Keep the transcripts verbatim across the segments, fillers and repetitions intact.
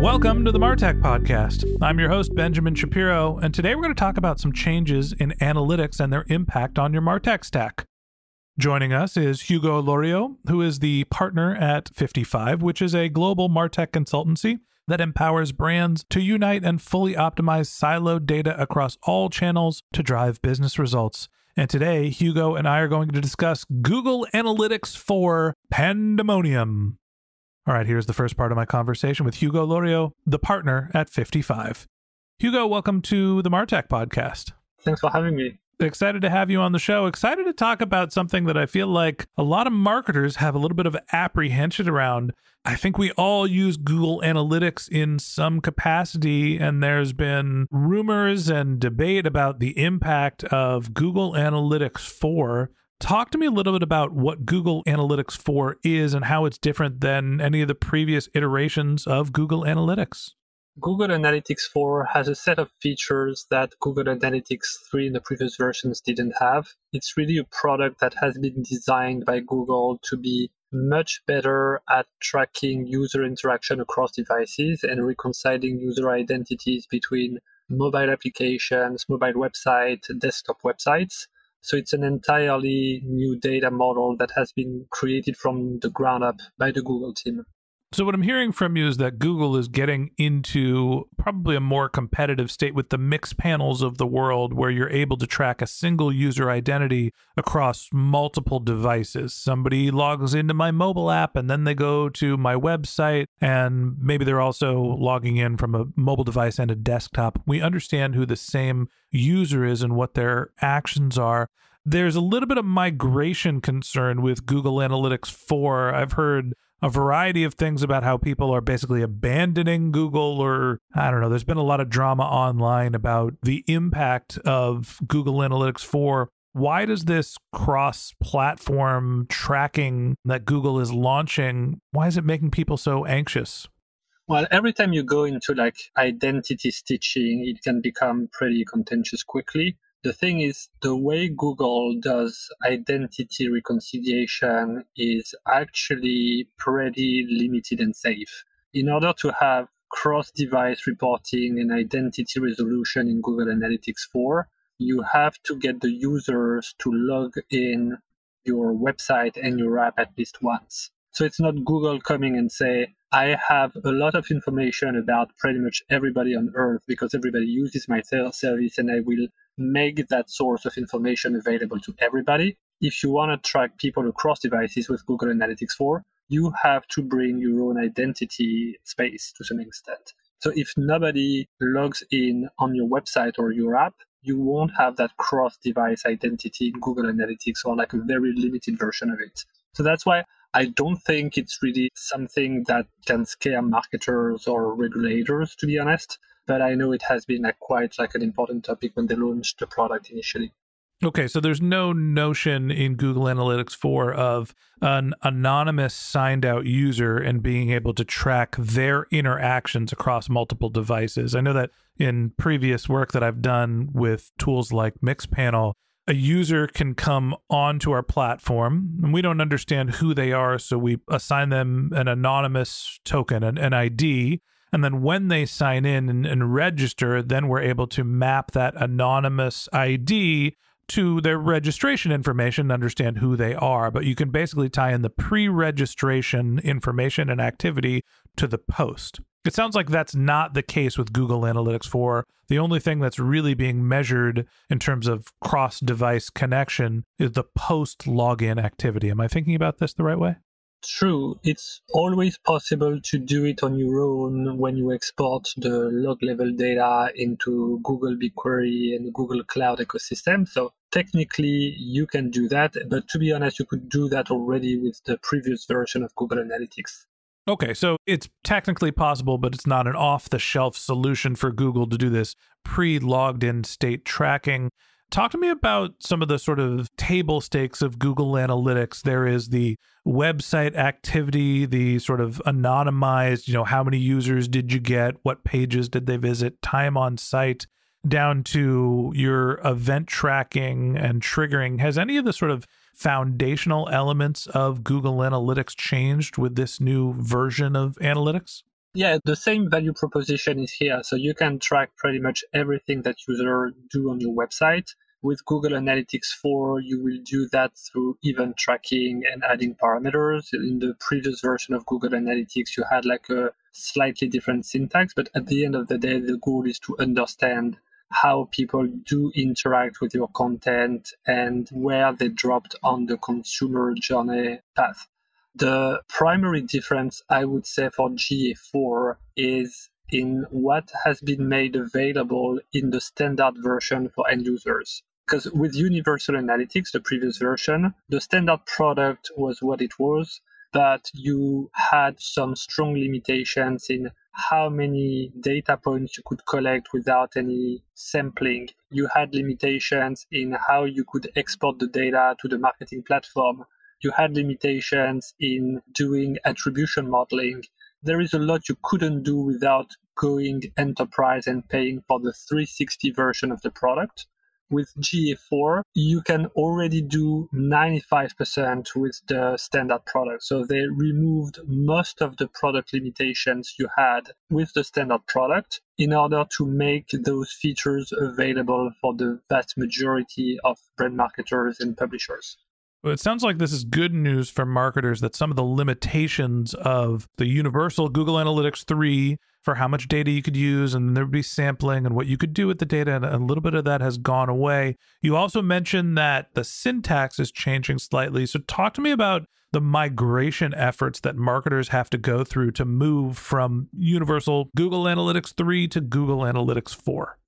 Welcome to the MarTech Podcast. I'm your host, Benjamin Shapiro, and today we're going to talk about some changes in analytics and their impact on your MarTech stack. Joining us is Hugo Loriot, who is the partner at fifty-five, which is a global MarTech consultancy that empowers brands to unite and fully optimize siloed data across all channels to drive business results. And today, Hugo and I are going to discuss Google Analytics four Pandemonium. All right, here's the first part of my conversation with Hugo Loriot, the partner at fifty-five. Hugo, welcome to the MarTech Podcast. Thanks for having me. Excited to have you on the show. Excited to talk about something that I feel like a lot of marketers have a little bit of apprehension around. I think we all use Google Analytics in some capacity, and there's been rumors and debate about the impact of Google Analytics four. Talk to me a little bit about what Google Analytics four is and how it's different than any of the previous iterations of Google Analytics. Google Analytics four has a set of features that Google Analytics three in the previous versions didn't have. It's really a product that has been designed by Google to be much better at tracking user interaction across devices and reconciling user identities between mobile applications, mobile websites, desktop websites. So it's an entirely new data model that has been created from the ground up by the Google team. So what I'm hearing from you is that Google is getting into probably a more competitive state with the mixed panels of the world where you're able to track a single user identity across multiple devices. Somebody logs into my mobile app and then they go to my website, and maybe they're also logging in from a mobile device and a desktop. We understand who the same user is and what their actions are. There's a little bit of migration concern with Google Analytics four. I've heard a variety of things about how people are basically abandoning Google, or I don't know, there's been a lot of drama online about the impact of Google Analytics four. Why does this cross-platform tracking that Google is launching, why is it making people so anxious? Well, every time you go into like identity stitching, it can become pretty contentious quickly. The thing is, the way Google does identity reconciliation is actually pretty limited and safe. In order to have cross-device reporting and identity resolution in Google Analytics four, you have to get the users to log in your website and your app at least once. So it's not Google coming and say, I have a lot of information about pretty much everybody on Earth because everybody uses my service and I will make that source of information available to everybody. If you want to track people across devices with Google Analytics four, you have to bring your own identity space to some extent. So if nobody logs in on your website or your app, you won't have that cross-device identity in Google Analytics, or like a very limited version of it. So that's why I don't think it's really something that can scare marketers or regulators, to be honest. But I know it has been like quite like an important topic when they launched the product initially. Okay, so there's no notion in Google Analytics four of an anonymous signed out user and being able to track their interactions across multiple devices. I know that in previous work that I've done with tools like Mixpanel, a user can come onto our platform and we don't understand who they are. So we assign them an anonymous token, an, an I D. And then when they sign in and, and register, then we're able to map that anonymous I D to their registration information to understand who they are. But you can basically tie in the pre-registration information and activity to the post. It sounds like that's not the case with Google Analytics four. The only thing that's really being measured in terms of cross-device connection is the post-login activity. Am I thinking about this the right way? True. It's always possible to do it on your own when you export the log level data into Google BigQuery and Google Cloud ecosystem. So technically, you can do that. But to be honest, you could do that already with the previous version of Google Analytics. Okay, so it's technically possible, but it's not an off-the-shelf solution for Google to do this pre-logged-in state tracking. Talk to me about some of the sort of table stakes of Google Analytics. There is the website activity, the sort of anonymized, you know, how many users did you get, what pages did they visit, time on site, down to your event tracking and triggering. Has any of the sort of foundational elements of Google Analytics changed with this new version of analytics? Yeah, the same value proposition is here. So you can track pretty much everything that users do on your website. With Google Analytics four, you will do that through event tracking and adding parameters. In the previous version of Google Analytics, you had like a slightly different syntax, but at the end of the day, the goal is to understand how people do interact with your content and where they dropped on the consumer journey path. The primary difference, I would say, for G A four is in what has been made available in the standard version for end users. Because with Universal Analytics, the previous version, the standard product was what it was, but you had some strong limitations in how many data points you could collect without any sampling. You had limitations in how you could export the data to the marketing platform. You had limitations in doing attribution modeling. There is a lot you couldn't do without going enterprise and paying for the three sixty version of the product. With G A four, you can already do ninety-five percent with the standard product. So they removed most of the product limitations you had with the standard product in order to make those features available for the vast majority of brand marketers and publishers. Well, it sounds like this is good news for marketers that some of the limitations of the universal Google Analytics three for how much data you could use and there'd be sampling and what you could do with the data, and a little bit of that has gone away. You also mentioned that the syntax is changing slightly. So talk to me about the migration efforts that marketers have to go through to move from universal Google Analytics three to Google Analytics four.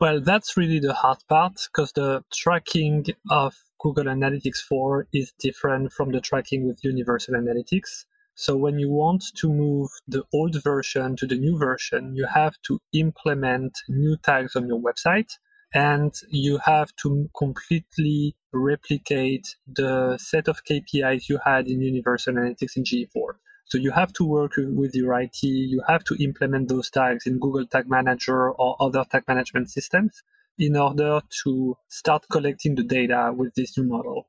Well, that's really the hard part because the tracking of Google Analytics four is different from the tracking with Universal Analytics. So when you want to move the old version to the new version, you have to implement new tags on your website, and you have to completely replicate the set of K P Is you had in Universal Analytics in G A four. So you have to work with your I T, you have to implement those tags in Google Tag Manager or other tag management systems, in order to start collecting the data with this new model.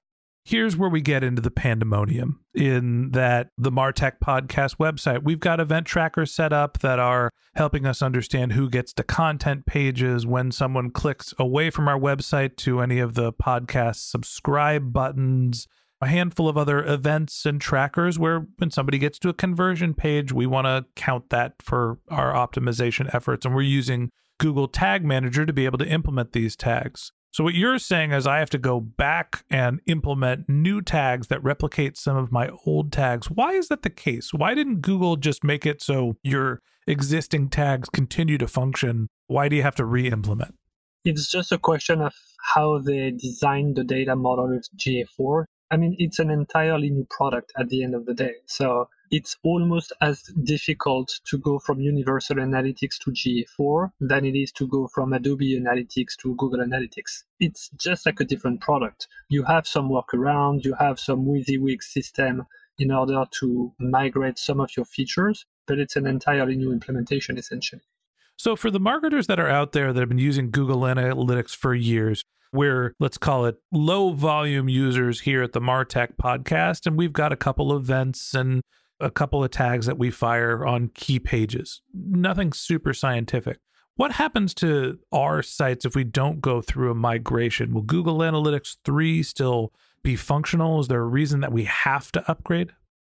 Here's where we get into the pandemonium in that the MarTech Podcast website. We've got event trackers set up that are helping us understand who gets to content pages, when someone clicks away from our website to any of the podcast subscribe buttons, a handful of other events and trackers where when somebody gets to a conversion page, we want to count that for our optimization efforts. And we're using Google Tag Manager to be able to implement these tags. So what you're saying is I have to go back and implement new tags that replicate some of my old tags. Why is that the case? Why didn't Google just make it so your existing tags continue to function? Why do you have to re-implement? It's just a question of how they designed the data model with G A four. I mean, it's an entirely new product at the end of the day. So it's almost as difficult to go from Universal Analytics to G A four than it is to go from Adobe Analytics to Google Analytics. It's just like a different product. You have some workaround, you have some WYSIWYG system in order to migrate some of your features, but it's an entirely new implementation essentially. So for the marketers that are out there that have been using Google Analytics for years, we're, let's call it, low volume users here at the MarTech Podcast. And we've got a couple of events and a couple of tags that we fire on key pages. Nothing super scientific. What happens to our sites if we don't go through a migration? Will Google Analytics three still be functional? Is there a reason that we have to upgrade?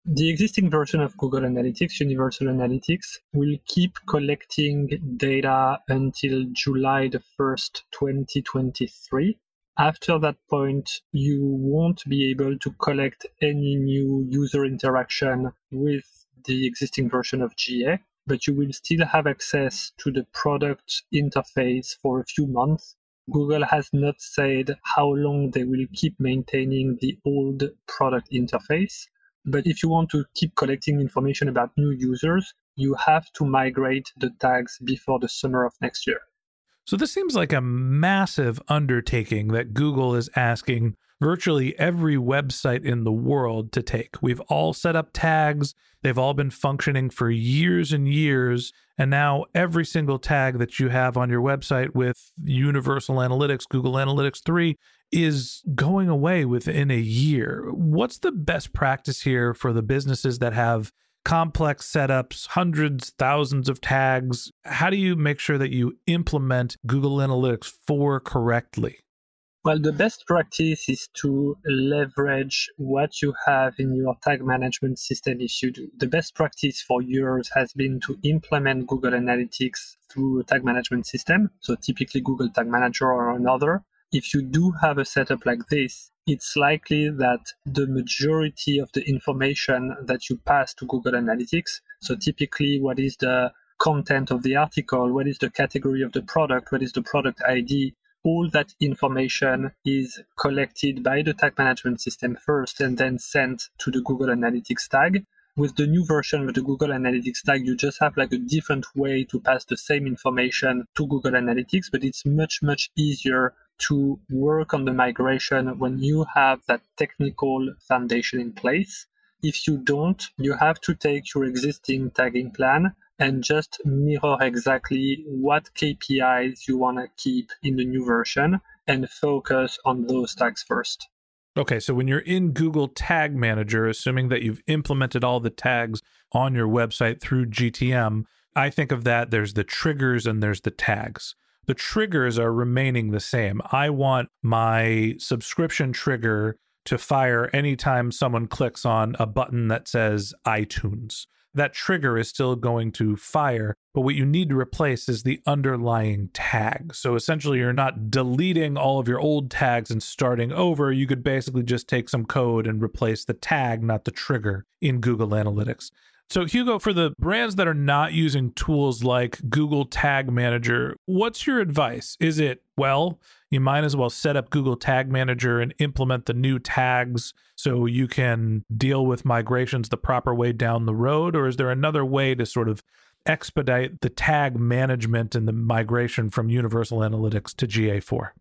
The existing version of Google Analytics, Universal Analytics, will keep collecting data until July the first, twenty twenty-three. After that point, you won't be able to collect any new user interaction with the existing version of G A, but you will still have access to the product interface for a few months. Google has not said how long they will keep maintaining the old product interface. But if you want to keep collecting information about new users, you have to migrate the tags before the summer of next year. So this seems like a massive undertaking that Google is asking virtually every website in the world to take. We've all set up tags. They've all been functioning for years and years. And now every single tag that you have on your website with Universal Analytics, Google Analytics three, is going away within a year. What's the best practice here for the businesses that have complex setups, hundreds, thousands of tags? How do you make sure that you implement Google Analytics four correctly? Well, the best practice is to leverage what you have in your tag management system if you do. The best practice for years has been to implement Google Analytics through a tag management system, so typically Google Tag Manager or another. If you do have a setup like this, it's likely that the majority of the information that you pass to Google Analytics, so typically what is the content of the article, what is the category of the product, what is the product I D, all that information is collected by the tag management system first and then sent to the Google Analytics tag. With the new version of the Google Analytics tag, you just have like a different way to pass the same information to Google Analytics, but it's much, much easier to work on the migration when you have that technical foundation in place. If you don't, you have to take your existing tagging plan and just mirror exactly what K P Is you want to keep in the new version and focus on those tags first. Okay, so when you're in Google Tag Manager, assuming that you've implemented all the tags on your website through G T M, I think of that, there's the triggers and there's the tags. The triggers are remaining the same. I want my subscription trigger to fire anytime someone clicks on a button that says iTunes. That trigger is still going to fire, But what you need to replace is the underlying tag. So essentially, you're not deleting all of your old tags and starting over. You could basically just take some code and replace the tag, not the trigger, in Google Analytics. So Hugo, for the brands that are not using tools like Google Tag Manager, what's your advice? Is it, well, you might as well set up Google Tag Manager and implement the new tags so you can deal with migrations the proper way down the road? Or is there another way to sort of expedite the tag management and the migration from Universal Analytics to G A four?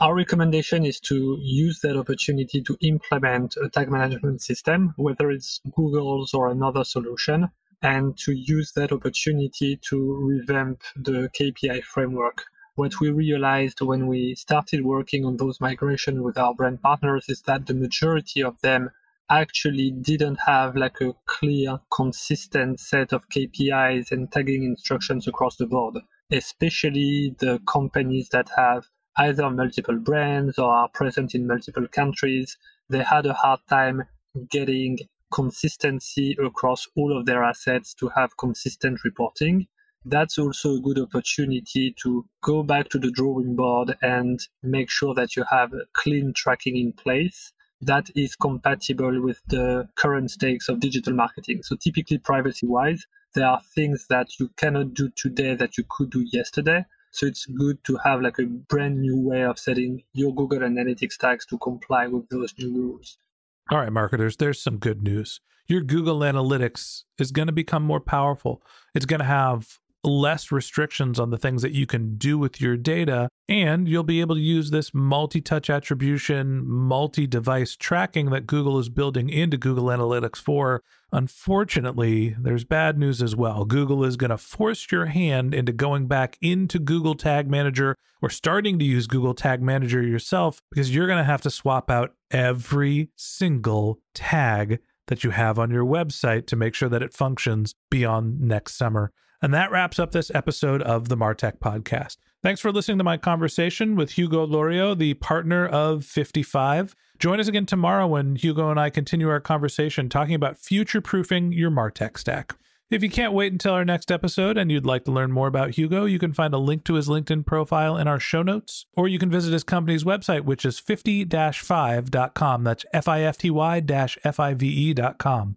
Our recommendation is to use that opportunity to implement a tag management system, whether it's Google's or another solution, and to use that opportunity to revamp the K P I framework. What we realized when we started working on those migrations with our brand partners is that the majority of them actually didn't have like a clear, consistent set of K P Is and tagging instructions across the board, especially the companies that have either multiple brands or are present in multiple countries. They had a hard time getting consistency across all of their assets to have consistent reporting. That's also a good opportunity to go back to the drawing board and make sure that you have clean tracking in place that is compatible with the current stakes of digital marketing. So typically privacy-wise, there are things that you cannot do today that you could do yesterday. So it's good to have like a brand new way of setting your Google Analytics tags to comply with those new rules. All right, marketers, there's some good news. Your Google Analytics is going to become more powerful. It's going to have less restrictions on the things that you can do with your data, and you'll be able to use this multi-touch attribution, multi-device tracking that Google is building into Google Analytics four. Unfortunately, there's bad news as well. Google is going to force your hand into going back into Google Tag Manager or starting to use Google Tag Manager yourself, because you're going to have to swap out every single tag that you have on your website to make sure that it functions beyond next summer. And that wraps up this episode of the MarTech Podcast. Thanks for listening to my conversation with Hugo Loriot, the partner of fifty-five. Join us again tomorrow when Hugo and I continue our conversation talking about future-proofing your MarTech stack. If you can't wait until our next episode and you'd like to learn more about Hugo, you can find a link to his LinkedIn profile in our show notes, or you can visit his company's website, which is fifty dash five dot com. That's F I F T Y dash F I V E dot com.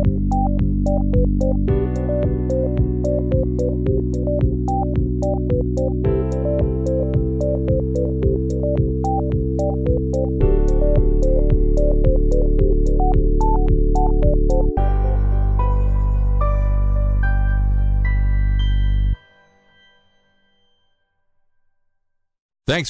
Thanks